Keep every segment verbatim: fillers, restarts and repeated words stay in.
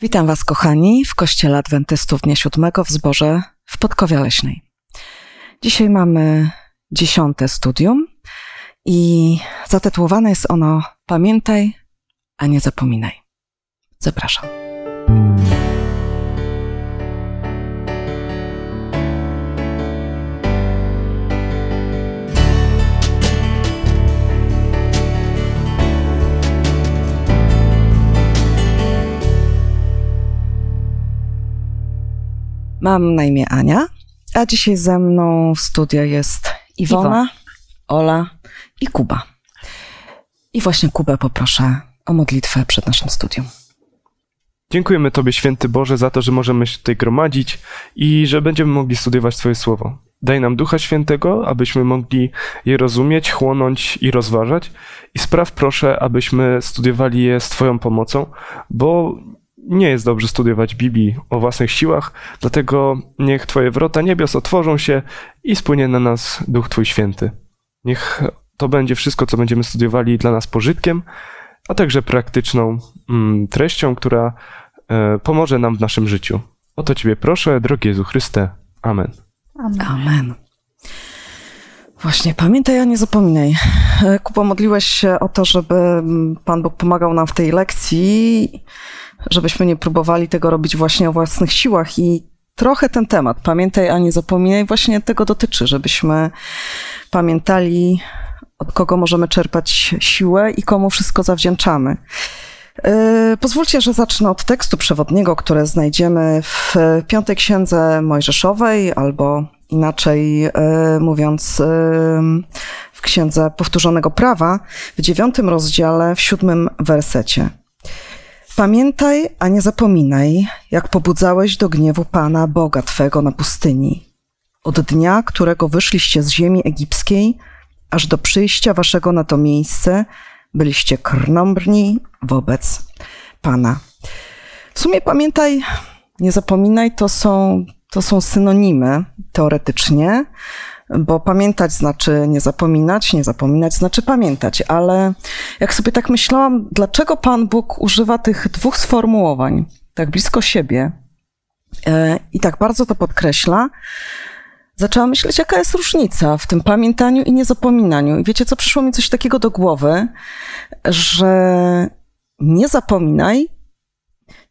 Witam Was, kochani, w Kościele Adwentystów Dnia Siódmego w zborze w Podkowie Leśnej. Dzisiaj mamy dziesiąte studium i zatytułowane jest ono Pamiętaj, a nie zapominaj. Zapraszam. Mam na imię Ania, a dzisiaj ze mną w studio jest Iwona, Iwona, Ola i Kuba. I właśnie Kubę poproszę o modlitwę przed naszym studium. Dziękujemy Tobie, święty Boże, za to, że możemy się tutaj gromadzić i że będziemy mogli studiować Twoje słowo. Daj nam Ducha Świętego, abyśmy mogli je rozumieć, chłonąć i rozważać. I spraw proszę, abyśmy studiowali je z Twoją pomocą, bo nie jest dobrze studiować Biblii o własnych siłach, dlatego niech Twoje wrota niebios otworzą się i spłynie na nas Duch Twój Święty. Niech to będzie wszystko, co będziemy studiowali, dla nas pożytkiem, a także praktyczną mm, treścią, która y, pomoże nam w naszym życiu. O to Ciebie proszę, drogi Jezu Chryste. Amen. Amen. Amen. Właśnie, pamiętaj, a nie zapominaj. Kuba, modliłeś się o to, żeby Pan Bóg pomagał nam w tej lekcji, żebyśmy nie próbowali tego robić właśnie o własnych siłach i trochę ten temat, pamiętaj, a nie zapominaj, właśnie tego dotyczy, żebyśmy pamiętali, od kogo możemy czerpać siłę i komu wszystko zawdzięczamy. Pozwólcie, że zacznę od tekstu przewodniego, który znajdziemy w Piątej Księdze Mojżeszowej, albo inaczej mówiąc w Księdze Powtórzonego Prawa, w dziewiątym rozdziale, w siódmym wersecie. Pamiętaj, a nie zapominaj, jak pobudzałeś do gniewu Pana Boga Twego na pustyni. Od dnia, którego wyszliście z ziemi egipskiej, aż do przyjścia waszego na to miejsce, byliście krnąbrni wobec Pana. W sumie pamiętaj, nie zapominaj, to są, to są synonimy teoretycznie, bo pamiętać znaczy nie zapominać, nie zapominać znaczy pamiętać, ale jak sobie tak myślałam, dlaczego Pan Bóg używa tych dwóch sformułowań tak blisko siebie i tak bardzo to podkreśla, zaczęłam myśleć, jaka jest różnica w tym pamiętaniu i niezapominaniu. I wiecie co, przyszło mi coś takiego do głowy, że nie zapominaj,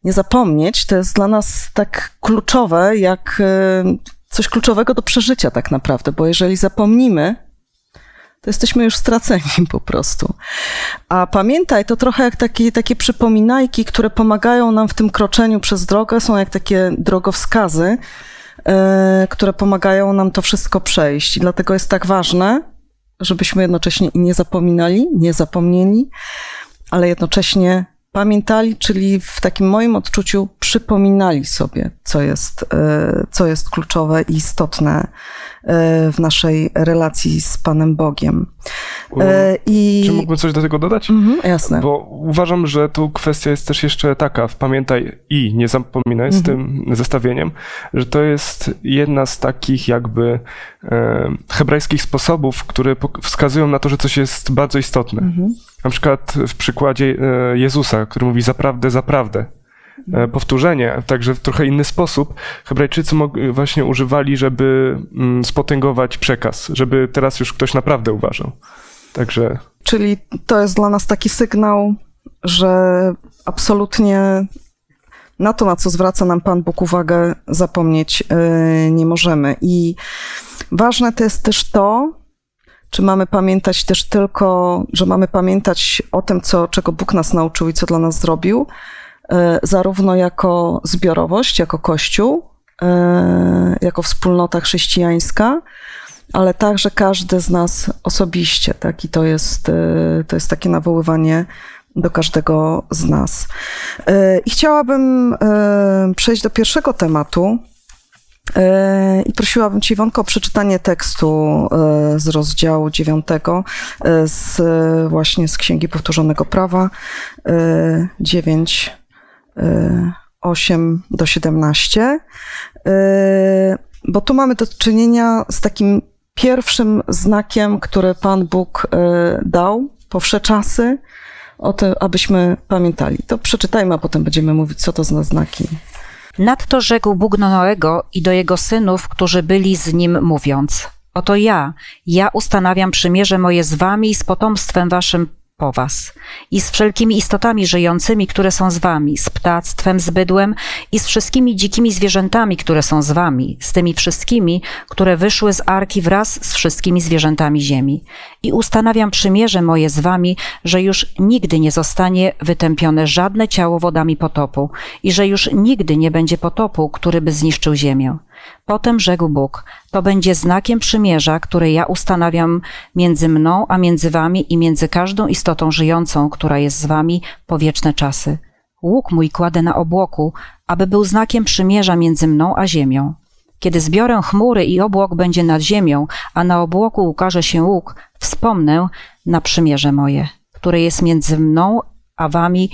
nie zapomnieć, to jest dla nas tak kluczowe, jak coś kluczowego do przeżycia tak naprawdę, bo jeżeli zapomnimy, to jesteśmy już straceni po prostu. A pamiętaj, to trochę jak takie, takie przypominajki, które pomagają nam w tym kroczeniu przez drogę, są jak takie drogowskazy, yy, które pomagają nam to wszystko przejść. I dlatego jest tak ważne, żebyśmy jednocześnie nie zapominali, nie zapomnieli, ale jednocześnie pamiętali, czyli w takim moim odczuciu przypominali sobie, co jest, co jest kluczowe i istotne w naszej relacji z Panem Bogiem. U, I... Czy mógłbym coś do tego dodać? Mhm, jasne. Bo uważam, że tu kwestia jest też jeszcze taka, w pamiętaj i nie zapominaj z mhm. tym zestawieniem, że to jest jedna z takich jakby e, hebrajskich sposobów, które wskazują na to, że coś jest bardzo istotne. Mhm. Na przykład w przykładzie Jezusa, który mówi zaprawdę, zaprawdę. Powtórzenie, także w trochę inny sposób. Hebrajczycy właśnie używali, żeby spotęgować przekaz, żeby teraz już ktoś naprawdę uważał. Także... Czyli to jest dla nas taki sygnał, że absolutnie na to, na co zwraca nam Pan Bóg uwagę, zapomnieć nie możemy. I ważne to jest też to, czy mamy pamiętać też tylko, że mamy pamiętać o tym, co, czego Bóg nas nauczył i co dla nas zrobił, zarówno jako zbiorowość, jako Kościół, jako wspólnota chrześcijańska, ale także każdy z nas osobiście, tak? I to jest, to jest takie nawoływanie do każdego z nas. I chciałabym przejść do pierwszego tematu, i prosiłabym Cię, Iwonko, o przeczytanie tekstu z rozdziału dziewiątego, z, właśnie z Księgi Powtórzonego Prawa, dziewięć, osiem do siedemnastu, bo tu mamy do czynienia z takim pierwszym znakiem, który Pan Bóg dał po wsze czasy, o to, abyśmy pamiętali. To przeczytajmy, a potem będziemy mówić, co to za znaki. Nadto rzekł Bóg do Noego i do jego synów, którzy byli z nim, mówiąc: Oto ja, ja ustanawiam przymierze moje z wami i z potomstwem waszym po was i z wszelkimi istotami żyjącymi, które są z wami, z ptactwem, z bydłem i z wszystkimi dzikimi zwierzętami, które są z wami, z tymi wszystkimi, które wyszły z arki wraz z wszystkimi zwierzętami ziemi. I ustanawiam przymierze moje z wami, że już nigdy nie zostanie wytępione żadne ciało wodami potopu i że już nigdy nie będzie potopu, który by zniszczył ziemię. Potem rzekł Bóg: to będzie znakiem przymierza, które ja ustanawiam między mną, a między wami i między każdą istotą żyjącą, która jest z wami po wieczne czasy. Łuk mój kładę na obłoku, aby był znakiem przymierza między mną a ziemią. Kiedy zbiorę chmury i obłok będzie nad ziemią, a na obłoku ukaże się łuk, wspomnę na przymierze moje, które jest między mną a wami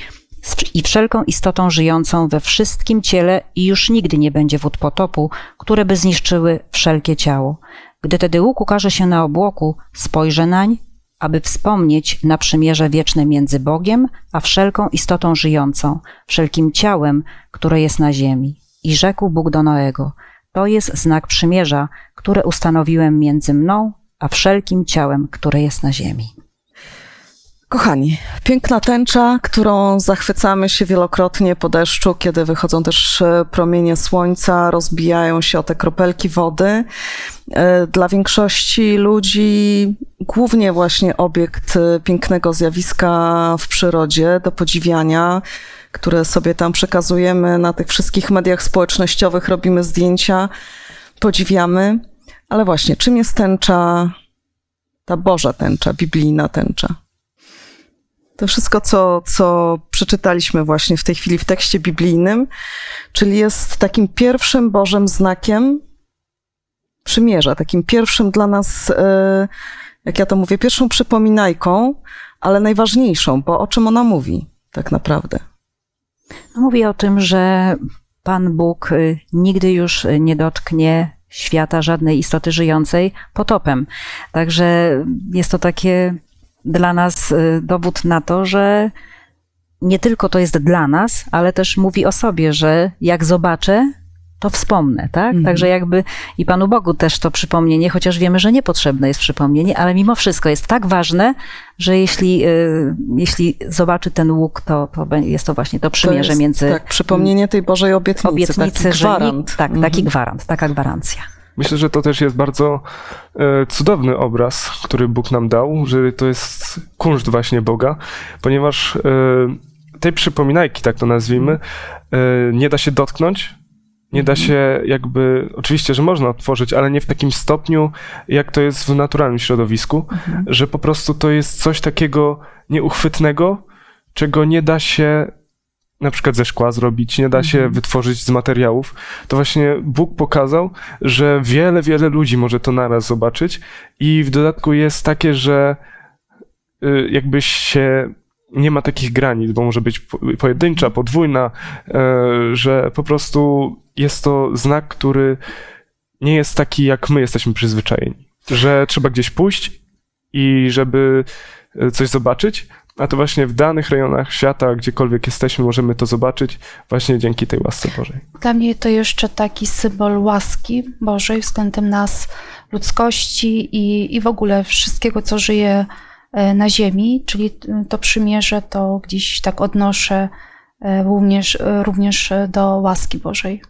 i wszelką istotą żyjącą we wszystkim ciele i już nigdy nie będzie wód potopu, które by zniszczyły wszelkie ciało. Gdy tedy łuk ukaże się na obłoku, spojrzę nań, aby wspomnieć na przymierze wieczne między Bogiem a wszelką istotą żyjącą, wszelkim ciałem, które jest na ziemi. I rzekł Bóg do Noego: to jest znak przymierza, które ustanowiłem między mną a wszelkim ciałem, które jest na ziemi. Kochani, piękna tęcza, którą zachwycamy się wielokrotnie po deszczu, kiedy wychodzą też promienie słońca, rozbijają się o te kropelki wody. Dla większości ludzi głównie właśnie obiekt pięknego zjawiska w przyrodzie do podziwiania, które sobie tam przekazujemy na tych wszystkich mediach społecznościowych, robimy zdjęcia, podziwiamy. Ale właśnie, czym jest tęcza, ta Boża tęcza, biblijna tęcza? To wszystko, co, co przeczytaliśmy właśnie w tej chwili w tekście biblijnym, czyli jest takim pierwszym Bożym znakiem przymierza, takim pierwszym dla nas, jak ja to mówię, pierwszą przypominajką, ale najważniejszą, bo o czym ona mówi tak naprawdę? Mówi o tym, że Pan Bóg nigdy już nie dotknie świata, żadnej istoty żyjącej potopem. Także jest to takie dla nas dowód na to, że nie tylko to jest dla nas, ale też mówi o sobie, że jak zobaczę, to wspomnę, tak? Mhm. Także jakby i Panu Bogu też to przypomnienie, chociaż wiemy, że niepotrzebne jest przypomnienie, ale mimo wszystko jest tak ważne, że jeśli, y, jeśli zobaczy ten łuk, to, to jest to właśnie to przymierze to jest, między... Tak, przypomnienie tej Bożej obietnicy, obietnicy taki gwarant. Że, tak, mhm. taki gwarant, taka gwarancja. Myślę, że to też jest bardzo e, cudowny obraz, który Bóg nam dał, że to jest kunszt właśnie Boga, ponieważ e, tej przypominajki, tak to nazwijmy, e, nie da się dotknąć, nie da się jakby, oczywiście, że można otworzyć, ale nie w takim stopniu, jak to jest w naturalnym środowisku, mhm. że po prostu to jest coś takiego nieuchwytnego, czego nie da się na przykład ze szkła zrobić, nie da się mhm. wytworzyć z materiałów, to właśnie Bóg pokazał, że wiele, wiele ludzi może to naraz zobaczyć i w dodatku jest takie, że jakby się nie ma takich granic, bo może być pojedyncza, podwójna, że po prostu jest to znak, który nie jest taki, jak my jesteśmy przyzwyczajeni, że trzeba gdzieś pójść i żeby coś zobaczyć, a to właśnie w danych rejonach świata, gdziekolwiek jesteśmy, możemy to zobaczyć właśnie dzięki tej łasce Bożej. Dla mnie to jeszcze taki symbol łaski Bożej względem nas, ludzkości i, i w ogóle wszystkiego, co żyje na ziemi, czyli to przymierze to gdzieś tak odnoszę również, również do łaski Bożej.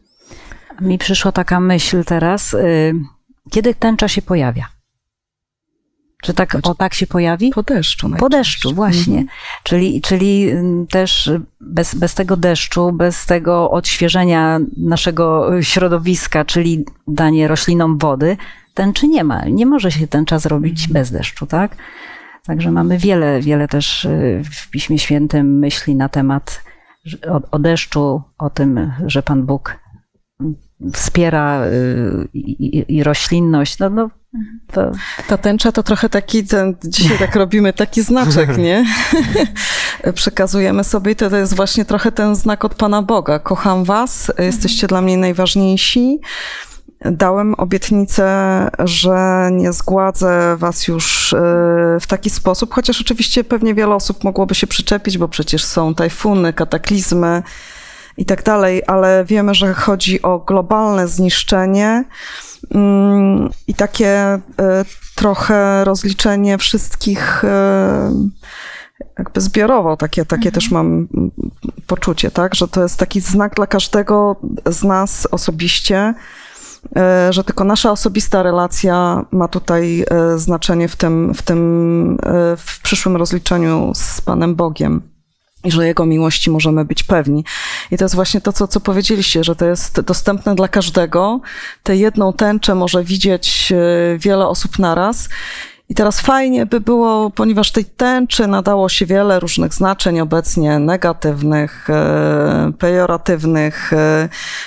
Mi przyszła taka myśl teraz, kiedy tęcza się pojawia? Czy tak, o tak się pojawi? Po deszczu. Po deszczu, właśnie. Mhm. Czyli, czyli też bez, bez tego deszczu, bez tego odświeżenia naszego środowiska, czyli danie roślinom wody, tęczy nie ma. Nie może się tęcza zrobić mhm. bez deszczu, tak? Także mamy wiele, wiele też w Piśmie Świętym myśli na temat o, o deszczu, o tym, że Pan Bóg wspiera i, i, i roślinność. No, no, to... Ta tęcza to trochę taki, ten, dzisiaj tak robimy, taki znaczek, nie? Przekazujemy sobie i to jest właśnie trochę ten znak od Pana Boga. Kocham was, jesteście dla mnie najważniejsi. Dałem obietnicę, że nie zgładzę was już w taki sposób, chociaż oczywiście pewnie wiele osób mogłoby się przyczepić, bo przecież są tajfuny, kataklizmy i tak dalej, ale wiemy, że chodzi o globalne zniszczenie i takie trochę rozliczenie wszystkich jakby zbiorowo, takie, takie mhm. też mam poczucie, tak, że to jest taki znak dla każdego z nas osobiście, że tylko nasza osobista relacja ma tutaj znaczenie w tym, w tym, w przyszłym rozliczeniu z Panem Bogiem i że Jego miłości możemy być pewni. I to jest właśnie to, co, co powiedzieliście, że to jest dostępne dla każdego. Tę jedną tęczę może widzieć wiele osób naraz. I teraz fajnie by było, ponieważ tej tęczy nadało się wiele różnych znaczeń obecnie negatywnych, pejoratywnych,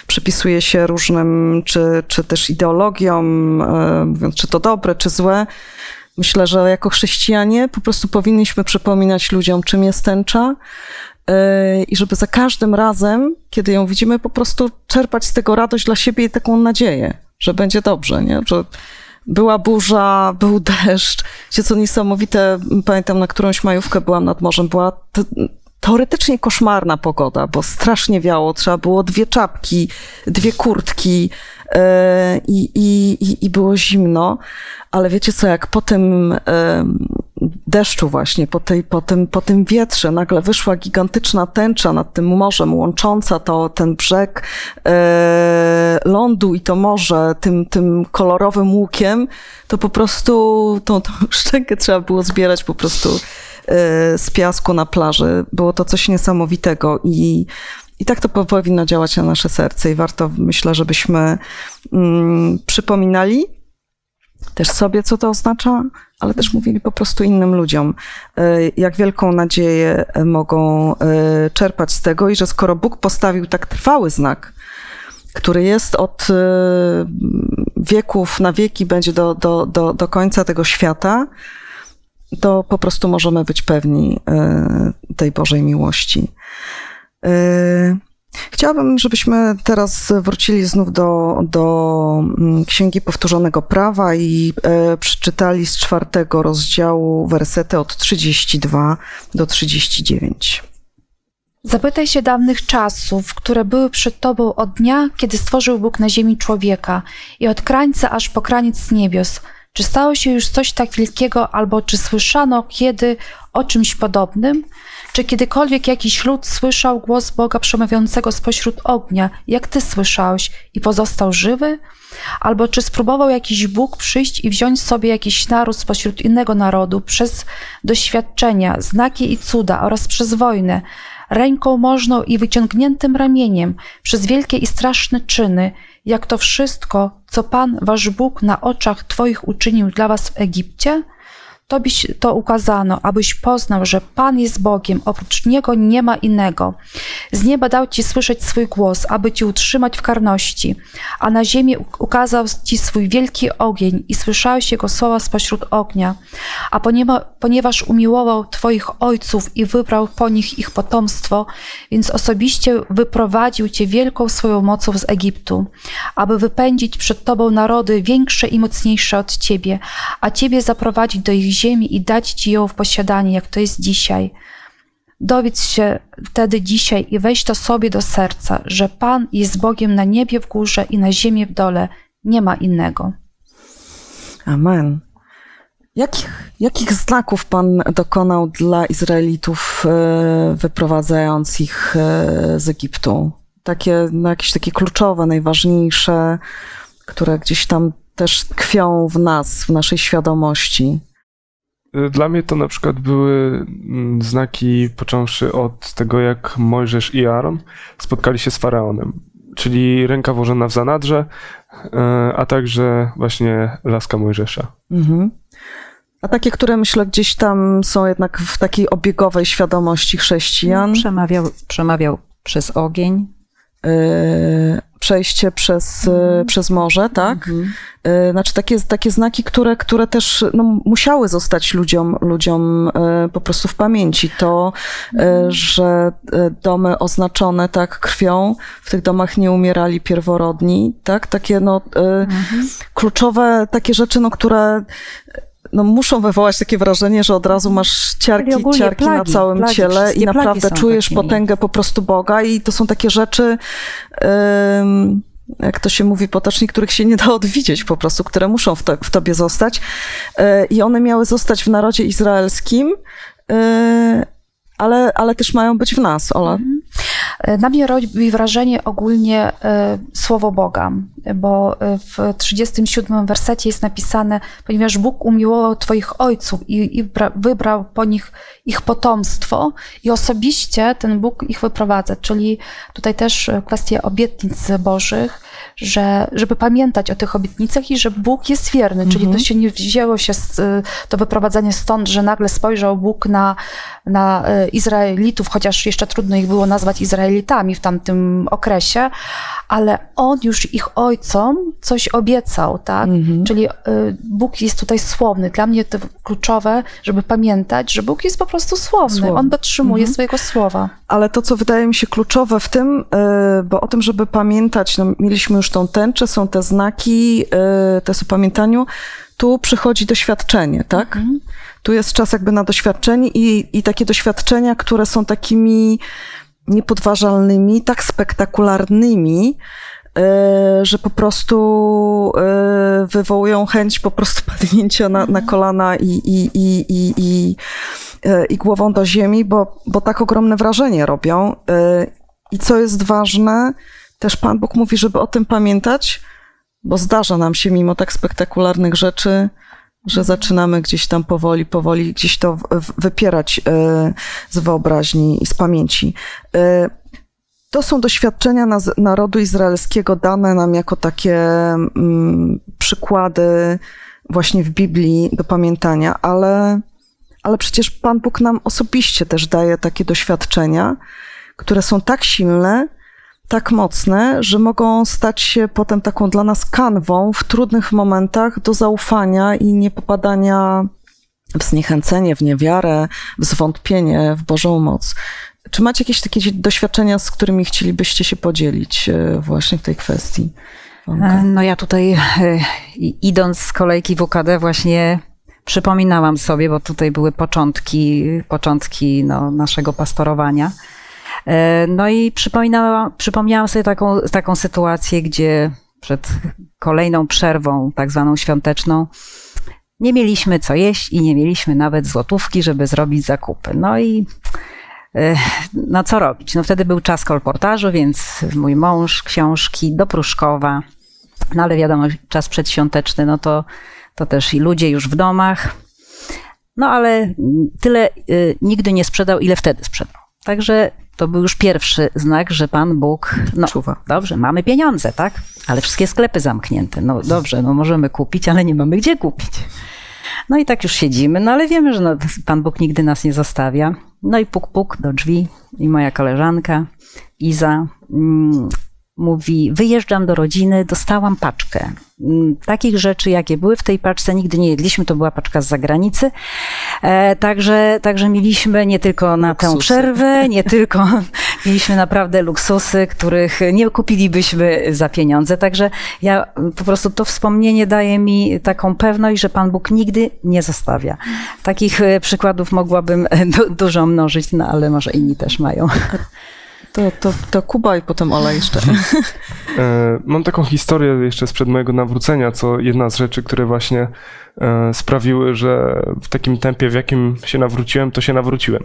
przypisuje się różnym, czy, czy też ideologiom, mówiąc, czy to dobre, czy złe. Myślę, że jako chrześcijanie po prostu powinniśmy przypominać ludziom, czym jest tęcza i żeby za każdym razem, kiedy ją widzimy, po prostu czerpać z tego radość dla siebie i taką nadzieję, że będzie dobrze, nie? Że była burza, był deszcz. Wiecie co niesamowite, pamiętam na którąś majówkę byłam nad morzem, była teoretycznie koszmarna pogoda, bo strasznie wiało, trzeba było dwie czapki, dwie kurtki yy, i, i, i było zimno, ale wiecie co, jak po tym yy, deszczu właśnie, po, tej, po, tym, po tym wietrze nagle wyszła gigantyczna tęcza nad tym morzem, łącząca to, ten brzeg yy, lądu i to morze tym, tym kolorowym łukiem, to po prostu tą, tą szczękę trzeba było zbierać po prostu z piasku na plaży. Było to coś niesamowitego i, i tak to powinno działać na nasze serce i warto, myślę, żebyśmy mm, przypominali też sobie, co to oznacza, ale też mówili po prostu innym ludziom, jak wielką nadzieję mogą czerpać z tego i że skoro Bóg postawił tak trwały znak, który jest od wieków na wieki, będzie do, do, do, do końca tego świata, to po prostu możemy być pewni tej Bożej miłości. Chciałabym, żebyśmy teraz wrócili znów do, do Księgi Powtórzonego Prawa i przeczytali z czwartego rozdziału wersety od trzydziestu dwóch do trzydziestu dziewięciu. Zapytaj się dawnych czasów, które były przed tobą od dnia, kiedy stworzył Bóg na ziemi człowieka i od krańca aż po kraniec niebios. Czy stało się już coś tak wielkiego, albo czy słyszano kiedy o czymś podobnym? Czy kiedykolwiek jakiś lud słyszał głos Boga przemawiającego spośród ognia, jak ty słyszałeś, i pozostał żywy? Albo czy spróbował jakiś Bóg przyjść i wziąć sobie jakiś naród spośród innego narodu przez doświadczenia, znaki i cuda oraz przez wojnę, ręką możną i wyciągniętym ramieniem, przez wielkie i straszne czyny, jak to wszystko, co Pan, wasz Bóg, na oczach twoich uczynił dla was w Egipcie? Tobiś to ukazano, abyś poznał, że Pan jest Bogiem, oprócz Niego nie ma innego. Z nieba dał ci słyszeć swój głos, aby ci utrzymać w karności, a na ziemi ukazał ci swój wielki ogień i słyszałeś Jego słowa spośród ognia. A ponieważ umiłował twoich ojców i wybrał po nich ich potomstwo, więc osobiście wyprowadził cię wielką swoją mocą z Egiptu, aby wypędzić przed tobą narody większe i mocniejsze od ciebie, a ciebie zaprowadzić do ich ziemi i dać ci ją w posiadanie, jak to jest dzisiaj. Dowiedz się wtedy dzisiaj i weź to sobie do serca, że Pan jest Bogiem na niebie w górze i na ziemi w dole. Nie ma innego. Amen. Jakich, jakich znaków Pan dokonał dla Izraelitów, wyprowadzając ich z Egiptu? Takie, no jakieś takie kluczowe, najważniejsze, które gdzieś tam też tkwią w nas, w naszej świadomości. Dla mnie to na przykład były znaki, począwszy od tego, jak Mojżesz i Aaron spotkali się z Faraonem, czyli ręka włożona w zanadrze, a także właśnie laska Mojżesza. Mhm. A takie, które myślę gdzieś tam są jednak w takiej obiegowej świadomości chrześcijan. Przemawiał, przemawiał przez ogień. przejście przez, mm. przez morze, tak? Mm-hmm. Znaczy takie, takie znaki, które, które też no, musiały zostać ludziom, ludziom po prostu w pamięci. To, mm. że domy oznaczone tak krwią, w tych domach nie umierali pierworodni, tak? Takie no, mm-hmm. kluczowe takie rzeczy, no, które no, muszą wywołać takie wrażenie, że od razu masz ciarki, ciarki plagi, na całym plagi, ciele i naprawdę czujesz takimi. potęgę po prostu Boga i to są takie rzeczy, um, jak to się mówi potocznie, których się nie da odwidzieć po prostu, które muszą w, to, w tobie zostać. E, I one miały zostać w narodzie izraelskim, e, ale, ale też mają być w nas, Ola. Mhm. Na mnie robi wrażenie ogólnie słowo Boga, bo w trzydziestym siódmym wersecie jest napisane, ponieważ Bóg umiłował twoich ojców i, i wybrał po nich ich potomstwo i osobiście ten Bóg ich wyprowadza, czyli tutaj też kwestia obietnic bożych, że, żeby pamiętać o tych obietnicach i że Bóg jest wierny, mhm. czyli to się nie wzięło się z, to wyprowadzenie stąd, że nagle spojrzał Bóg na, na Izraelitów, chociaż jeszcze trudno ich było nazwać Izraelitami w tamtym okresie, ale on już ich ojcom coś obiecał, tak? Mhm. Czyli Bóg jest tutaj słowny. Dla mnie to kluczowe, żeby pamiętać, że Bóg jest po prostu słowny. Słowny. On dotrzymuje mhm. swojego słowa. Ale to, co wydaje mi się kluczowe w tym, bo o tym, żeby pamiętać, no, mieliśmy już tą tęczę, są te znaki, to jest o pamiętaniu, tu przychodzi doświadczenie, tak? Mhm. Tu jest czas jakby na doświadczenie i, i takie doświadczenia, które są takimi niepodważalnymi, tak spektakularnymi, że po prostu wywołują chęć po prostu padnięcia na, na kolana i, i, i, i, i, i głową do ziemi, bo, bo tak ogromne wrażenie robią. I co jest ważne, też Pan Bóg mówi, żeby o tym pamiętać, bo zdarza nam się mimo tak spektakularnych rzeczy, że zaczynamy gdzieś tam powoli, powoli gdzieś to wypierać z wyobraźni i z pamięci. To są doświadczenia narodu izraelskiego dane nam jako takie przykłady właśnie w Biblii do pamiętania, ale, ale przecież Pan Bóg nam osobiście też daje takie doświadczenia, które są tak silne, tak mocne, że mogą stać się potem taką dla nas kanwą w trudnych momentach do zaufania i nie popadania w zniechęcenie, w niewiarę, w zwątpienie, w Bożą moc. Czy macie jakieś takie doświadczenia, z którymi chcielibyście się podzielić właśnie w tej kwestii? Anka? No ja tutaj idąc z kolejki W K D właśnie przypominałam sobie, bo tutaj były początki, początki no, naszego pastorowania. No i przypominałam, przypomniałam sobie taką, taką sytuację, gdzie przed kolejną przerwą, tak zwaną świąteczną, nie mieliśmy co jeść i nie mieliśmy nawet złotówki, żeby zrobić zakupy. No i no co robić? No wtedy był czas kolportażu, więc mój mąż, książki do Pruszkowa, no ale wiadomo, czas przedświąteczny, no to, to też i ludzie już w domach. No ale tyle y, nigdy nie sprzedał, ile wtedy sprzedał. Także to był już pierwszy znak, że Pan Bóg, no czuwa. Dobrze, mamy pieniądze, tak? Ale wszystkie sklepy zamknięte. No dobrze, no możemy kupić, ale nie mamy gdzie kupić. No i tak już siedzimy, no ale wiemy, że no, Pan Bóg nigdy nas nie zostawia. No i puk, puk do drzwi i moja koleżanka Iza mm, mówi, wyjeżdżam do rodziny, dostałam paczkę. Takich rzeczy, jakie były w tej paczce, nigdy nie jedliśmy, to była paczka z zagranicy. E, także, także mieliśmy nie tylko na luksusy. Tę przerwę, nie tylko mieliśmy naprawdę luksusy, których nie kupilibyśmy za pieniądze. Także ja po prostu to wspomnienie daje mi taką pewność, że Pan Bóg nigdy nie zostawia. Takich przykładów mogłabym du- dużo mnożyć, no ale może inni też mają. To, to, to Kuba i potem Ola jeszcze. Mam taką historię jeszcze sprzed mojego nawrócenia, co jedna z rzeczy, które właśnie sprawiły, że w takim tempie, w jakim się nawróciłem, to się nawróciłem.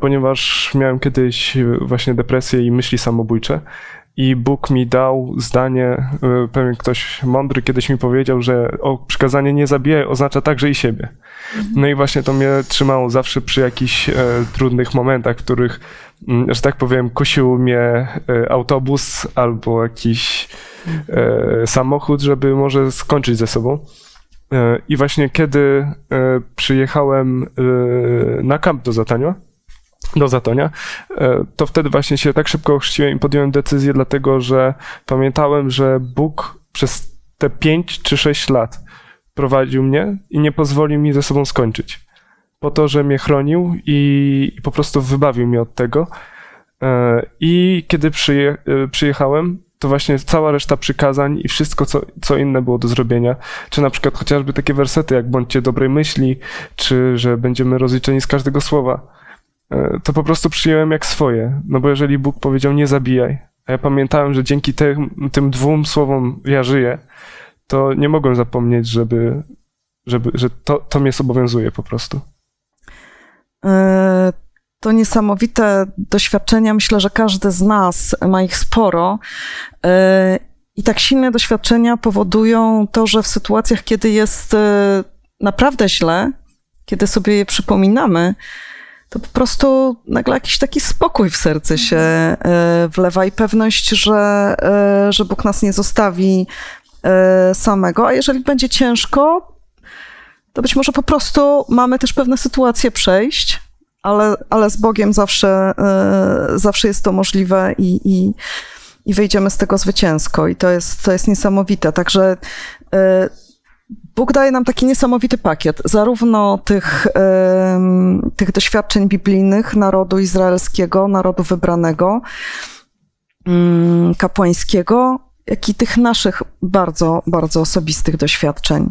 Ponieważ miałem kiedyś właśnie depresję i myśli samobójcze i Bóg mi dał zdanie, pewnie ktoś mądry kiedyś mi powiedział, że przykazanie nie zabijaj oznacza także i siebie. No i właśnie to mnie trzymało zawsze przy jakichś trudnych momentach, w których że tak powiem, kusił mnie autobus albo jakiś samochód, żeby może skończyć ze sobą. I właśnie kiedy przyjechałem na kamp do Zatonia, do Zatonia, to wtedy właśnie się tak szybko ochrzciłem i podjąłem decyzję, dlatego że pamiętałem, że Bóg przez te pięć czy sześć lat prowadził mnie i nie pozwolił mi ze sobą skończyć. Po to, że mnie chronił i, i po prostu wybawił mnie od tego. I kiedy przyje, przyjechałem, to właśnie cała reszta przykazań i wszystko, co, co inne było do zrobienia, czy na przykład chociażby takie wersety jak bądźcie dobrej myśli, czy że będziemy rozliczeni z każdego słowa, to po prostu przyjąłem jak swoje, no bo jeżeli Bóg powiedział nie zabijaj, a ja pamiętałem, że dzięki tym, tym dwóm słowom ja żyję, to nie mogłem zapomnieć, żeby, żeby, że to, to mnie zobowiązuje po prostu. To niesamowite doświadczenia, myślę, że każdy z nas ma ich sporo i tak silne doświadczenia powodują to, że w sytuacjach, kiedy jest naprawdę źle, kiedy sobie je przypominamy, to po prostu nagle jakiś taki spokój w serce się wlewa i pewność, że, że Bóg nas nie zostawi samego. A jeżeli będzie ciężko, to być może po prostu mamy też pewne sytuacje przejść, ale, ale z Bogiem zawsze, zawsze jest to możliwe i, i, i wyjdziemy z tego zwycięsko. I to jest, to jest niesamowite. Także Bóg daje nam taki niesamowity pakiet, zarówno tych, tych doświadczeń biblijnych narodu izraelskiego, narodu wybranego, kapłańskiego, jak i tych naszych bardzo, bardzo osobistych doświadczeń.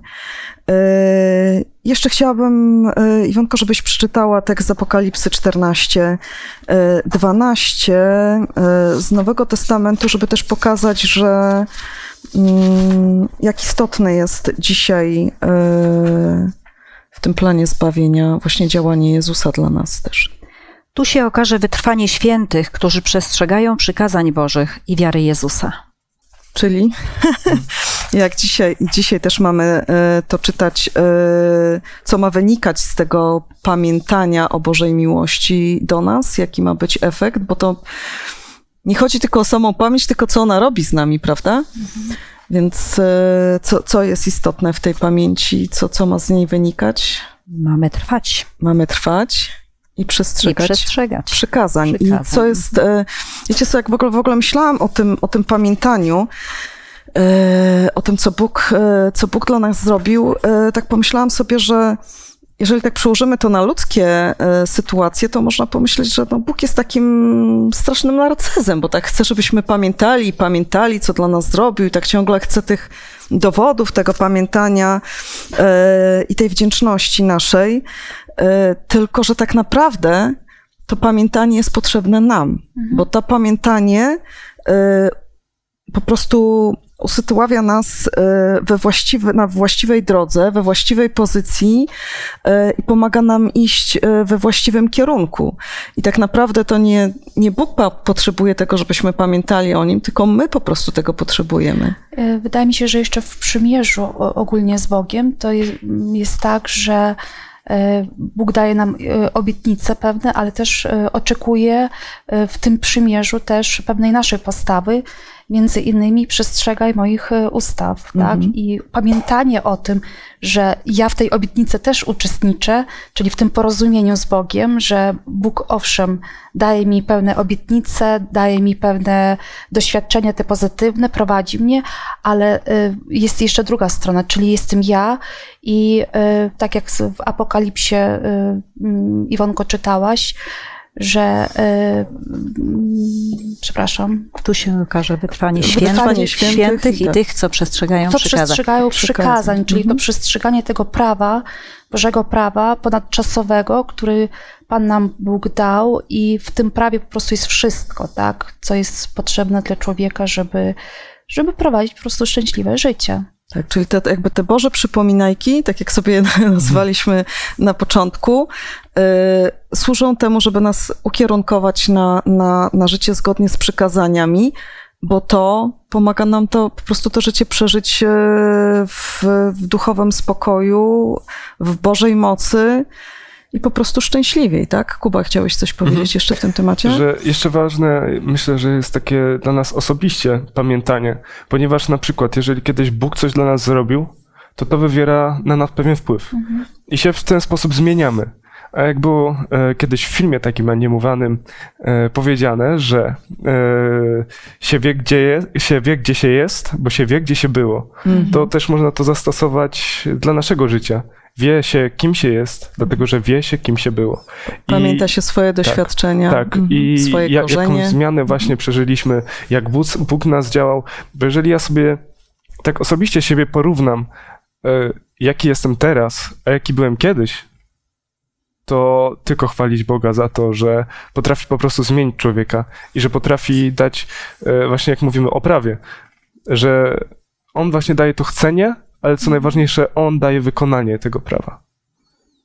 Jeszcze chciałabym, Iwonko, żebyś przeczytała tekst z Apokalipsy czternaście dwanaście z Nowego Testamentu, żeby też pokazać, że jak istotne jest dzisiaj w tym planie zbawienia właśnie działanie Jezusa dla nas też. Tu się okaże wytrwanie świętych, którzy przestrzegają przykazań Bożych i wiary Jezusa. Czyli, jak dzisiaj, dzisiaj też mamy to czytać, co ma wynikać z tego pamiętania o Bożej miłości do nas, jaki ma być efekt, bo to nie chodzi tylko o samą pamięć, tylko co ona robi z nami, prawda? Mhm. Więc co, co jest istotne w tej pamięci, co, co ma z niej wynikać? Mamy trwać. Mamy trwać. I przestrzegać, I przestrzegać. Przykazań. Przykazań. I co jest, wiecie co, jak w ogóle, w ogóle myślałam o tym, o tym pamiętaniu, o tym, co Bóg, co Bóg dla nas zrobił, tak pomyślałam sobie, że jeżeli tak przełożymy to na ludzkie sytuacje, to można pomyśleć, że no Bóg jest takim strasznym narcyzem, bo tak chce, żebyśmy pamiętali i pamiętali, co dla nas zrobił i tak ciągle chce tych dowodów, tego pamiętania i tej wdzięczności naszej. Tylko że tak naprawdę to pamiętanie jest potrzebne nam, mhm. bo to pamiętanie y, po prostu usytuawia nas y, we właściwy, na właściwej drodze, we właściwej pozycji y, i pomaga nam iść y, we właściwym kierunku. I tak naprawdę to nie, nie Bóg potrzebuje tego, żebyśmy pamiętali o Nim, tylko my po prostu tego potrzebujemy. Wydaje mi się, że jeszcze w przymierzu ogólnie z Bogiem to jest, jest tak, że Bóg daje nam obietnice pewne, ale też oczekuje w tym przymierzu też pewnej naszej postawy, między innymi przestrzegaj moich ustaw, tak? Mm-hmm. I pamiętanie o tym, że ja w tej obietnicy też uczestniczę, czyli w tym porozumieniu z Bogiem, że Bóg owszem daje mi pewne obietnice, daje mi pewne doświadczenia te pozytywne, prowadzi mnie, ale jest jeszcze druga strona, czyli jestem ja i tak jak w Apokalipsie, Iwonko, czytałaś, że, yy, przepraszam, tu się okaże wytrwanie, wytrwanie świętych, świętych i tak. tych, co przestrzegają co przykazań. przestrzegają przykazań, przykazań. Czyli mhm. to przestrzeganie tego prawa, Bożego prawa ponadczasowego, który Pan nam Bóg dał i w tym prawie po prostu jest wszystko, tak, co jest potrzebne dla człowieka, żeby, żeby prowadzić po prostu szczęśliwe życie. Tak, czyli te, jakby te Boże przypominajki, tak jak sobie nazwaliśmy na początku, yy, służą temu, żeby nas ukierunkować na, na, na życie zgodnie z przykazaniami, bo to pomaga nam to po prostu to życie przeżyć w, w duchowym spokoju, w Bożej mocy i po prostu szczęśliwiej, tak? Kuba, chciałeś coś powiedzieć mhm. jeszcze w tym temacie? Że jeszcze ważne, myślę, że jest takie dla nas osobiście pamiętanie, ponieważ na przykład, jeżeli kiedyś Bóg coś dla nas zrobił, to to wywiera na nas pewien wpływ mhm. i się w ten sposób zmieniamy. Jak było kiedyś w filmie takim animowanym powiedziane, że się wie, gdzie je, się wie, gdzie się jest, bo się wie, gdzie się było. Mhm. To też można to zastosować dla naszego życia. Wie się, kim się jest, dlatego że wie się, kim się było. Pamięta I, się swoje doświadczenia, tak, tak. I swoje ja, korzenie. Jaką zmianę właśnie przeżyliśmy, jak Bóg, Bóg nas działał. Bo jeżeli ja sobie tak osobiście siebie porównam, jaki jestem teraz, a jaki byłem kiedyś, to tylko chwalić Boga za to, że potrafi po prostu zmienić człowieka i że potrafi dać, właśnie jak mówimy o prawie, że On właśnie daje to chcenie, ale co najważniejsze, On daje wykonanie tego prawa.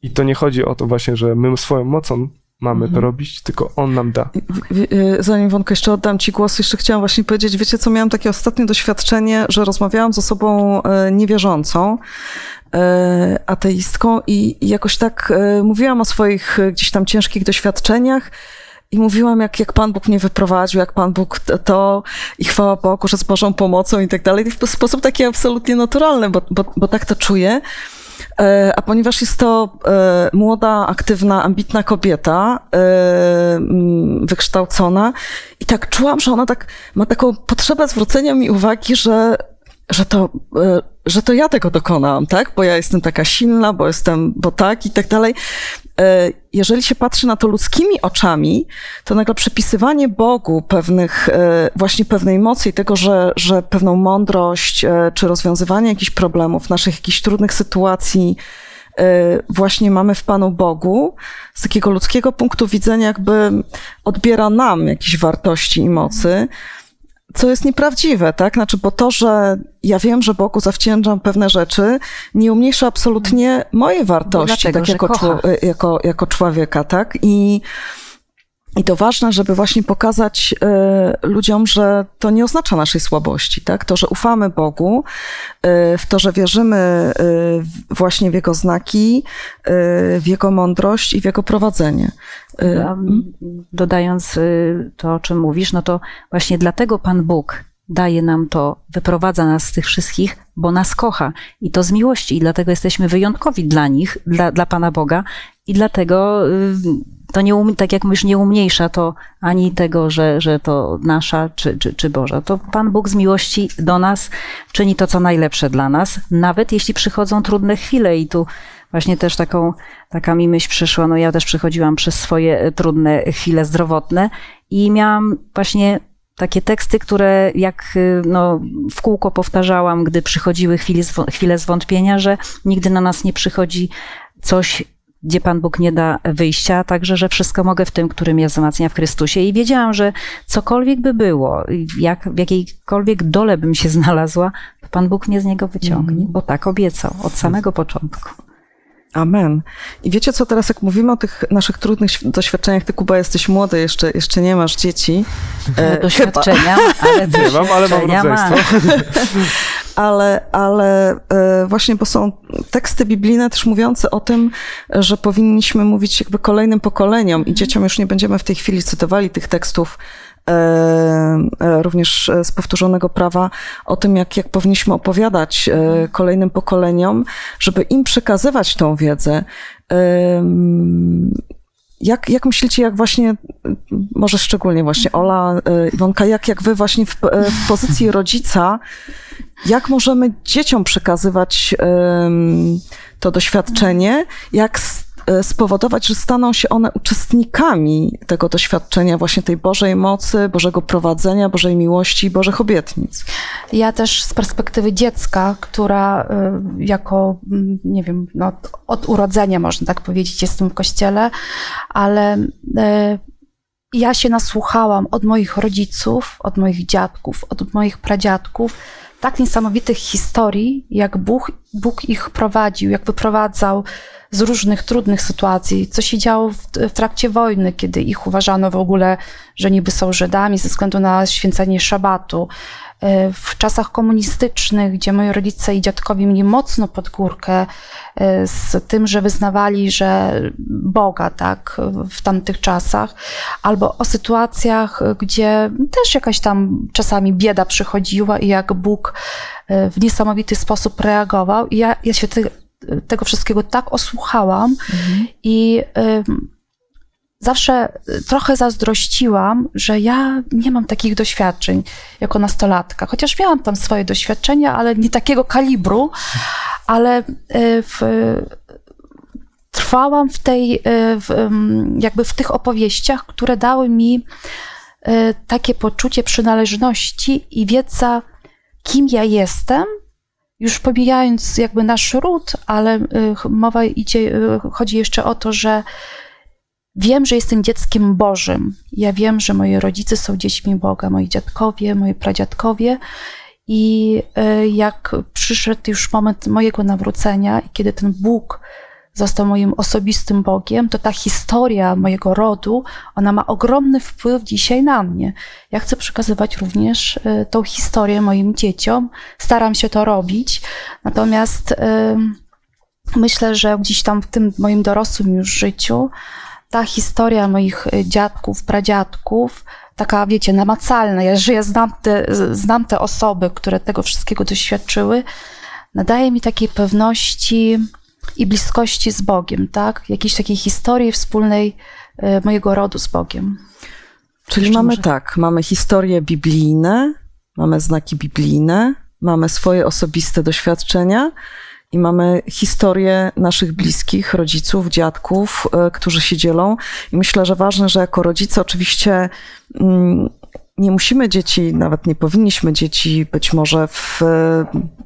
I to nie chodzi o to właśnie, że my swoją mocą mamy mhm. to robić, tylko On nam da. Zanim, Iwonko, jeszcze oddam Ci głos, jeszcze chciałam właśnie powiedzieć, wiecie co, miałam takie ostatnie doświadczenie, że rozmawiałam z osobą niewierzącą, ateistką i jakoś tak mówiłam o swoich gdzieś tam ciężkich doświadczeniach i mówiłam, jak, jak Pan Bóg mnie wyprowadził, jak Pan Bóg to i chwała Bogu, że z Bożą pomocą i tak dalej. W sposób taki absolutnie naturalny, bo, bo, bo tak to czuję. A ponieważ jest to młoda, aktywna, ambitna kobieta, wykształcona i tak czułam, że ona tak ma taką potrzebę zwrócenia mi uwagi, że że to, że to ja tego dokonałam, tak? Bo ja jestem taka silna, bo jestem, bo tak i tak dalej. Jeżeli się patrzy na to ludzkimi oczami, to nagle przypisywanie Bogu pewnych, właśnie pewnej mocy i tego, że, że pewną mądrość, czy rozwiązywanie jakichś problemów, naszych jakichś trudnych sytuacji, właśnie mamy w Panu Bogu, z takiego ludzkiego punktu widzenia jakby odbiera nam jakieś wartości i mocy, co jest nieprawdziwe, tak? Znaczy, bo to, że ja wiem, że Bogu zawdzięczam pewne rzeczy, nie umniejsza absolutnie moje wartości, dlatego, tak jako, człowiek, jako, jako człowieka, tak? I, i to ważne, żeby właśnie pokazać y, ludziom, że to nie oznacza naszej słabości, tak? To, że ufamy Bogu, y, w to, że wierzymy y, właśnie w Jego znaki, y, w Jego mądrość i w Jego prowadzenie. Dodając to, o czym mówisz, no to właśnie dlatego Pan Bóg daje nam to, wyprowadza nas z tych wszystkich, bo nas kocha i to z miłości i dlatego jesteśmy wyjątkowi dla nich, dla, dla Pana Boga i dlatego to nie, tak jak mówisz, nie umniejsza to ani tego, że, że to nasza czy, czy, czy Boża. To Pan Bóg z miłości do nas czyni to, co najlepsze dla nas, nawet jeśli przychodzą trudne chwile i tu właśnie też taką, taka mi myśl przyszła, no ja też przechodziłam przez swoje trudne chwile zdrowotne i miałam właśnie takie teksty, które jak no, w kółko powtarzałam, gdy przychodziły chwile, chwile zwątpienia, że nigdy na nas nie przychodzi coś, gdzie Pan Bóg nie da wyjścia, także, że wszystko mogę w tym, który mnie wzmacnia w Chrystusie. I wiedziałam, że cokolwiek by było, jak w jakiejkolwiek dole bym się znalazła, to Pan Bóg mnie z niego wyciągnie, mm. bo tak obiecał od samego początku. Amen. I wiecie co, teraz jak mówimy o tych naszych trudnych doświadczeniach, ty Kuba jesteś młody, jeszcze, jeszcze nie masz dzieci. E, doświadczenia, ale doświadczenia. Nie mam, ale mam rodzeństwo. Ale, ale właśnie, bo są teksty biblijne też mówiące o tym, że powinniśmy mówić jakby kolejnym pokoleniom i dzieciom już nie będziemy w tej chwili cytowali tych tekstów, również z powtórzonego prawa, o tym, jak, jak powinniśmy opowiadać kolejnym pokoleniom, żeby im przekazywać tą wiedzę. Jak, jak myślicie, jak właśnie, może szczególnie właśnie Ola, Iwonka, jak, jak wy właśnie w, w pozycji rodzica, jak możemy dzieciom przekazywać to doświadczenie, jak spowodować, że staną się one uczestnikami tego doświadczenia właśnie tej Bożej mocy, Bożego prowadzenia, Bożej miłości, Bożych obietnic. Ja też z perspektywy dziecka, która jako, nie wiem, no, od urodzenia można tak powiedzieć, jestem w kościele, ale ja się nasłuchałam od moich rodziców, od moich dziadków, od moich pradziadków, tak niesamowitych historii, jak Bóg, Bóg ich prowadził, jak wyprowadzał z różnych trudnych sytuacji, co się działo w, w trakcie wojny, kiedy ich uważano w ogóle, że niby są Żydami ze względu na święcenie szabatu. W czasach komunistycznych, gdzie moi rodzice i dziadkowie mieli mocno pod górkę z tym, że wyznawali, że Boga, tak, w tamtych czasach, albo o sytuacjach, gdzie też jakaś tam czasami bieda przychodziła i jak Bóg w niesamowity sposób reagował. I ja, ja się tego wszystkiego tak osłuchałam mhm. i y, zawsze trochę zazdrościłam, że ja nie mam takich doświadczeń jako nastolatka. Chociaż miałam tam swoje doświadczenia, ale nie takiego kalibru, ale w, trwałam w tej, w, jakby w tych opowieściach, które dały mi takie poczucie przynależności i wiedza, kim ja jestem, już pomijając jakby nasz ród, ale mowa idzie, chodzi jeszcze o to, że wiem, że jestem dzieckiem Bożym. Ja wiem, że moi rodzice są dziećmi Boga, moi dziadkowie, moi pradziadkowie. I jak przyszedł już moment mojego nawrócenia i kiedy ten Bóg został moim osobistym Bogiem, to ta historia mojego rodu, ona ma ogromny wpływ dzisiaj na mnie. Ja chcę przekazywać również tą historię moim dzieciom. Staram się to robić. Natomiast myślę, że gdzieś tam w tym moim dorosłym już życiu ta historia moich dziadków, pradziadków, taka, wiecie, namacalna, ja żyję, znam te, znam te osoby, które tego wszystkiego doświadczyły, nadaje mi takiej pewności i bliskości z Bogiem, tak? Jakiejś takiej historii wspólnej mojego rodu z Bogiem. Czyli Jeszcze mamy może... tak, mamy historie biblijne, mamy znaki biblijne, mamy swoje osobiste doświadczenia, i mamy historię naszych bliskich, rodziców, dziadków, którzy się dzielą. I myślę, że ważne, że jako rodzice oczywiście nie musimy dzieci, nawet nie powinniśmy dzieci być może w,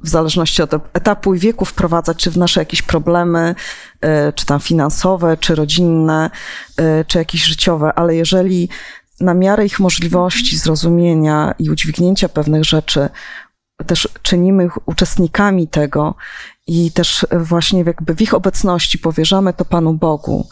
w zależności od etapu i wieku wprowadzać, czy w nasze jakieś problemy, czy tam finansowe, czy rodzinne, czy jakieś życiowe. Ale jeżeli na miarę ich możliwości, zrozumienia i udźwignięcia pewnych rzeczy też czynimy ich uczestnikami tego i też właśnie jakby w ich obecności powierzamy to Panu Bogu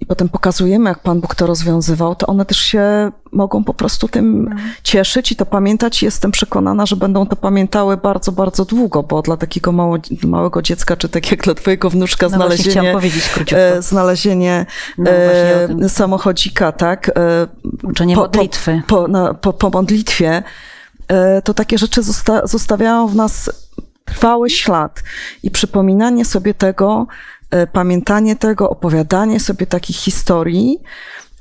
i potem pokazujemy, jak Pan Bóg to rozwiązywał, to one też się mogą po prostu tym cieszyć i to pamiętać. Jestem przekonana, że będą to pamiętały bardzo, bardzo długo, bo dla takiego mało, małego dziecka, czy tak jak dla twojego wnuczka, no znalezienie, znalezienie no samochodzika, tak? Uczenie po, modlitwy. Po, po, no, po, po modlitwie to takie rzeczy zosta- zostawiają w nas trwały ślad i przypominanie sobie tego, y, pamiętanie tego, opowiadanie sobie takich historii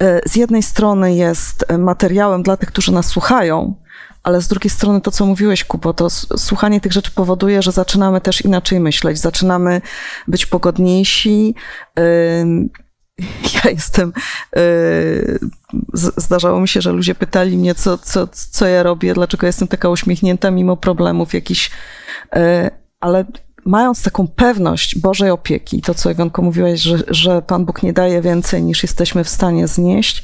y, z jednej strony jest materiałem dla tych, którzy nas słuchają, ale z drugiej strony to, co mówiłeś, Kubo, to s- słuchanie tych rzeczy powoduje, że zaczynamy też inaczej myśleć, zaczynamy być pogodniejsi, y, Ja jestem, yy, zdarzało mi się, że ludzie pytali mnie, co, co, co ja robię, dlaczego jestem taka uśmiechnięta mimo problemów jakichś, yy, ale mając taką pewność Bożej opieki, to co Iwonko mówiłaś, że, że Pan Bóg nie daje więcej niż jesteśmy w stanie znieść,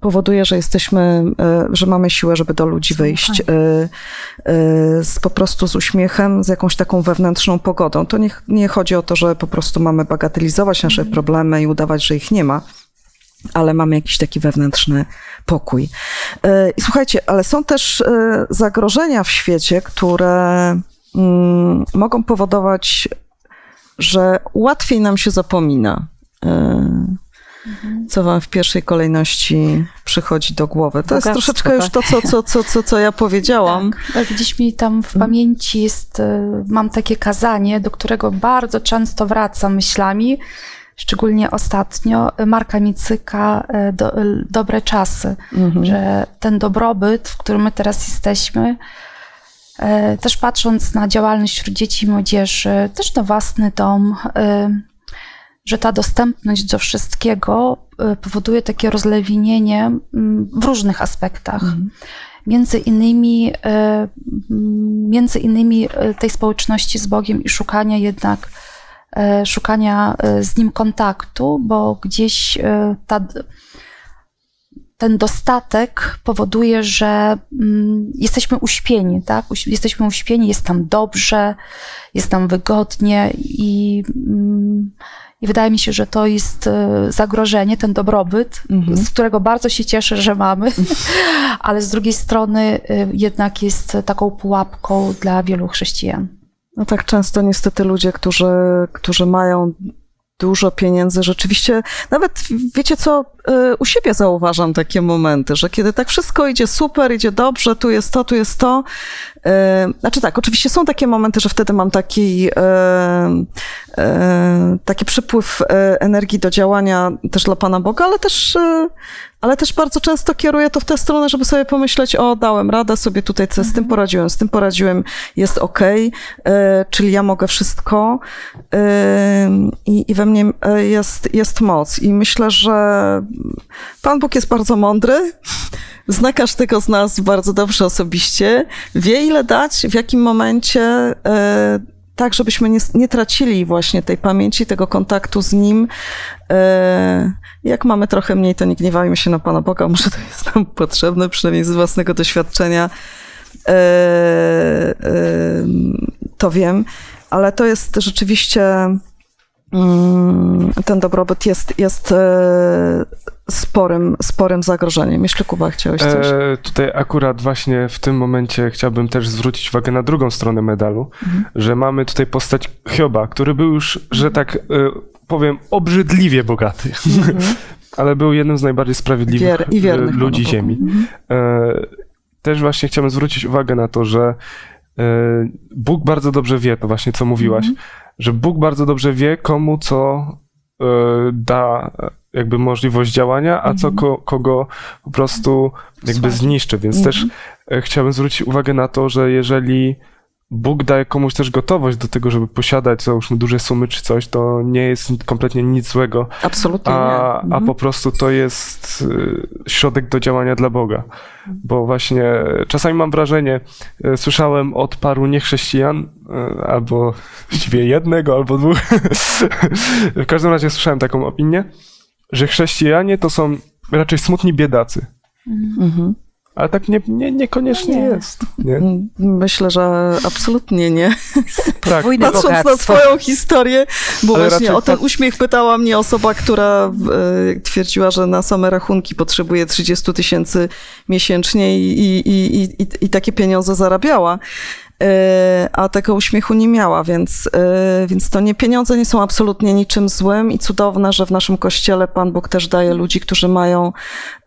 powoduje, że jesteśmy, yy, że mamy siłę, żeby do ludzi wyjść yy, yy, z, po prostu z uśmiechem, z jakąś taką wewnętrzną pogodą. To nie, nie chodzi o to, że po prostu mamy bagatelizować nasze mm. problemy i udawać, że ich nie ma, ale mamy jakiś taki wewnętrzny pokój. Yy, i słuchajcie, ale są też yy, zagrożenia w świecie, które yy, mogą powodować, że łatwiej nam się zapomina. Yy. Co wam w pierwszej kolejności przychodzi do głowy? To jest troszeczkę już to, co, co, co, co, co ja powiedziałam. Tak, gdzieś mi tam w pamięci jest, mam takie kazanie, do którego bardzo często wracam myślami, szczególnie ostatnio, Marka Micyka, do, Dobre czasy, mhm. że ten dobrobyt, w którym my teraz jesteśmy, też patrząc na działalność wśród dzieci i młodzieży, też na własny dom, że ta dostępność do wszystkiego powoduje takie rozlewinienie w różnych aspektach. Mm. Między innymi, między innymi tej społeczności z Bogiem i szukania jednak, szukania z Nim kontaktu, bo gdzieś ta, ten dostatek powoduje, że jesteśmy uśpieni, tak? Jesteśmy uśpieni, jest tam dobrze, jest tam wygodnie i... I wydaje mi się, że to jest zagrożenie, ten dobrobyt, mm-hmm. z którego bardzo się cieszę, że mamy, ale z drugiej strony jednak jest taką pułapką dla wielu chrześcijan. No tak często niestety ludzie, którzy, którzy mają dużo pieniędzy. Rzeczywiście, nawet wiecie co, u siebie zauważam takie momenty, że kiedy tak wszystko idzie super, idzie dobrze, tu jest to, tu jest to. Znaczy tak, oczywiście są takie momenty, że wtedy mam taki, taki przypływ energii do działania też dla Pana Boga, ale też, ale też bardzo często kieruję to w tę stronę, żeby sobie pomyśleć, o, dałem radę sobie tutaj, co z tym poradziłem, z tym poradziłem, jest okej, okay, czyli ja mogę wszystko i, i we mnie jest, jest moc. I myślę, że Pan Bóg jest bardzo mądry, zna każdego z nas bardzo dobrze osobiście, wie ile dać, w jakim momencie, tak żebyśmy nie, nie tracili właśnie tej pamięci, tego kontaktu z Nim. Jak mamy trochę mniej, to nie gniewajmy się na Pana Boga, może to jest nam potrzebne, przynajmniej z własnego doświadczenia to wiem, ale to jest rzeczywiście, ten dobrobyt jest, jest sporym, sporym zagrożeniem. Jeśli Kuba chciałeś coś. E, tutaj akurat właśnie w tym momencie chciałbym też zwrócić uwagę na drugą stronę medalu, mhm. że mamy tutaj postać Hioba, który był już, że tak e, powiem, obrzydliwie bogaty, mhm. ale był jednym z najbardziej sprawiedliwych Wier- i wiernych ludzi ziemi. Mhm. E, też właśnie chciałbym zwrócić uwagę na to, że e, Bóg bardzo dobrze wie, to właśnie co mówiłaś, mhm. że Bóg bardzo dobrze wie, komu co y, da jakby możliwość działania, a mm-hmm. co ko, kogo po prostu jakby Słuchaj. zniszczy. Więc mm-hmm. też y, chciałbym zwrócić uwagę na to, że jeżeli Bóg daje komuś też gotowość do tego, żeby posiadać załóżmy duże sumy czy coś, to nie jest kompletnie nic złego. Absolutnie a, nie. Mm-hmm. a po prostu to jest y, środek do działania dla Boga. Bo właśnie czasami mam wrażenie, y, słyszałem od paru niechrześcijan, y, albo właściwie jednego, albo dwóch, w każdym razie słyszałem taką opinię, że chrześcijanie to są raczej smutni biedacy. Mm-hmm. Ale tak nie, nie, niekoniecznie nie. jest. Nie? Myślę, że absolutnie nie. Tak. Patrząc na swoją historię, bo ale właśnie o ten tak... uśmiech pytała mnie osoba, która e, twierdziła, że na same rachunki potrzebuje trzydzieści tysięcy miesięcznie i, i, i, i, i takie pieniądze zarabiała, e, a tego uśmiechu nie miała, więc, e, więc to nie pieniądze nie są absolutnie niczym złym i cudowne, że w naszym kościele Pan Bóg też daje ludzi, którzy mają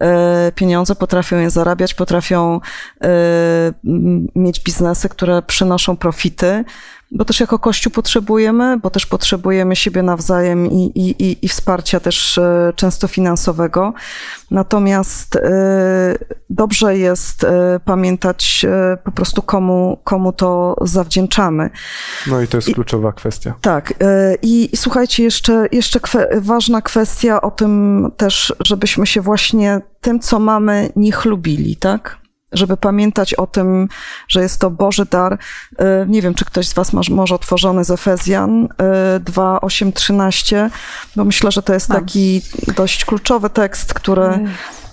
e, pieniądze, potrafią je zarabiać, potrafią e, mieć biznesy, które przynoszą profity. Bo też jako Kościół potrzebujemy, bo też potrzebujemy siebie nawzajem i, i, i wsparcia też często finansowego. Natomiast dobrze jest pamiętać po prostu komu, komu to zawdzięczamy. No i to jest kluczowa I, kwestia. Tak. I, i słuchajcie, jeszcze, jeszcze kwe, ważna kwestia o tym też, żebyśmy się właśnie tym, co mamy, nie chlubili, tak? Żeby pamiętać o tym, że jest to Boży dar. Nie wiem, czy ktoś z was ma, może otworzony z Efezjan dwa, osiem, trzynaście, bo myślę, że to jest taki dość kluczowy tekst, który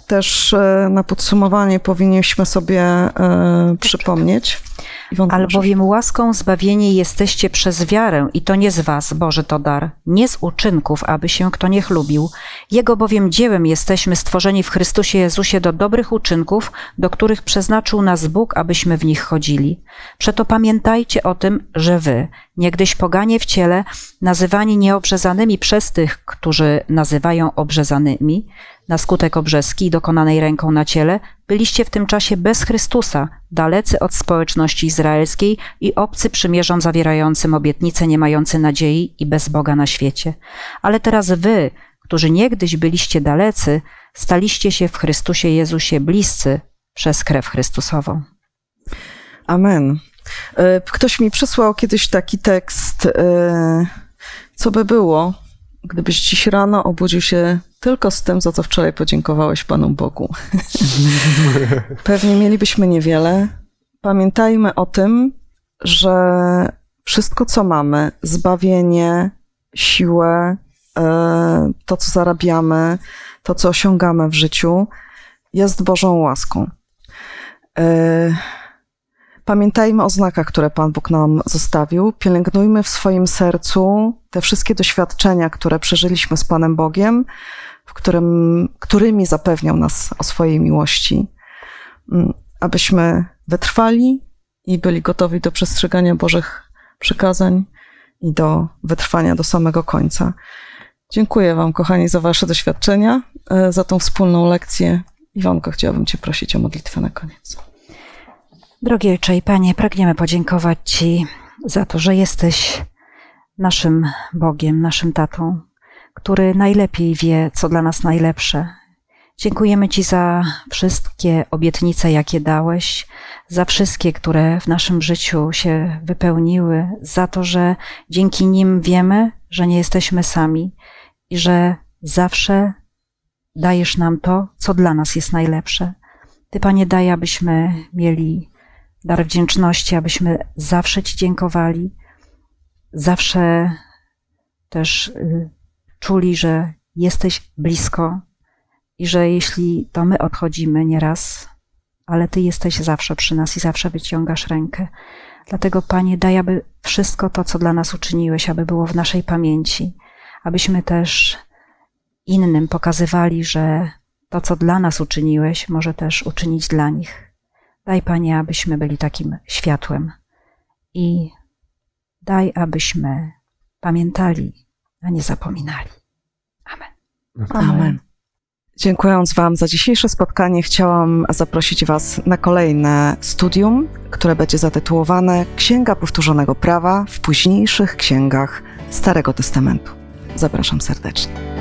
też na podsumowanie powinniśmy sobie przypomnieć. Albowiem łaską zbawieni jesteście przez wiarę i to nie z was, Boży to dar, nie z uczynków, aby się kto nie chlubił. Jego bowiem dziełem jesteśmy stworzeni w Chrystusie Jezusie do dobrych uczynków, do których przeznaczył nas Bóg, abyśmy w nich chodzili. Przeto pamiętajcie o tym, że wy, niegdyś poganie w ciele, nazywani nieobrzezanymi przez tych, którzy nazywają obrzezanymi, na skutek obrzeski dokonanej ręką na ciele, byliście w tym czasie bez Chrystusa, dalecy od społeczności izraelskiej i obcy przymierzom zawierającym obietnice, nie mający nadziei i bez Boga na świecie. Ale teraz wy, którzy niegdyś byliście dalecy, staliście się w Chrystusie Jezusie bliscy przez krew Chrystusową. Amen. Ktoś mi przysłał kiedyś taki tekst, co by było, gdybyś dziś rano obudził się tylko z tym, za co wczoraj podziękowałeś Panu Bogu. Pewnie mielibyśmy niewiele. Pamiętajmy o tym, że wszystko, co mamy, zbawienie, siłę, to, co zarabiamy, to, co osiągamy w życiu, jest Bożą łaską. Pamiętajmy o znakach, które Pan Bóg nam zostawił. Pielęgnujmy w swoim sercu te wszystkie doświadczenia, które przeżyliśmy z Panem Bogiem, w którym, którymi zapewniał nas o swojej miłości, abyśmy wytrwali i byli gotowi do przestrzegania Bożych przykazań i do wytrwania do samego końca. Dziękuję Wam, kochani, za Wasze doświadczenia, za tą wspólną lekcję. Iwonko, chciałabym Cię prosić o modlitwę na koniec. Drogi Ojcze i Panie, pragniemy podziękować Ci za to, że jesteś naszym Bogiem, naszym tatą, który najlepiej wie, co dla nas najlepsze. Dziękujemy Ci za wszystkie obietnice, jakie dałeś, za wszystkie, które w naszym życiu się wypełniły, za to, że dzięki nim wiemy, że nie jesteśmy sami i że zawsze dajesz nam to, co dla nas jest najlepsze. Ty, Panie, daj, abyśmy mieli dar wdzięczności, abyśmy zawsze Ci dziękowali, zawsze też czuli, że jesteś blisko i że jeśli to my odchodzimy nieraz, ale Ty jesteś zawsze przy nas i zawsze wyciągasz rękę. Dlatego, Panie, daj, aby wszystko to, co dla nas uczyniłeś, aby było w naszej pamięci, abyśmy też innym pokazywali, że to, co dla nas uczyniłeś, może też uczynić dla nich. Daj, Panie, abyśmy byli takim światłem i daj, abyśmy pamiętali, a nie zapominali. Amen. Amen. Amen. Dziękując Wam za dzisiejsze spotkanie, chciałam zaprosić Was na kolejne studium, które będzie zatytułowane Księga Powtórzonego Prawa w późniejszych księgach Starego Testamentu. Zapraszam serdecznie.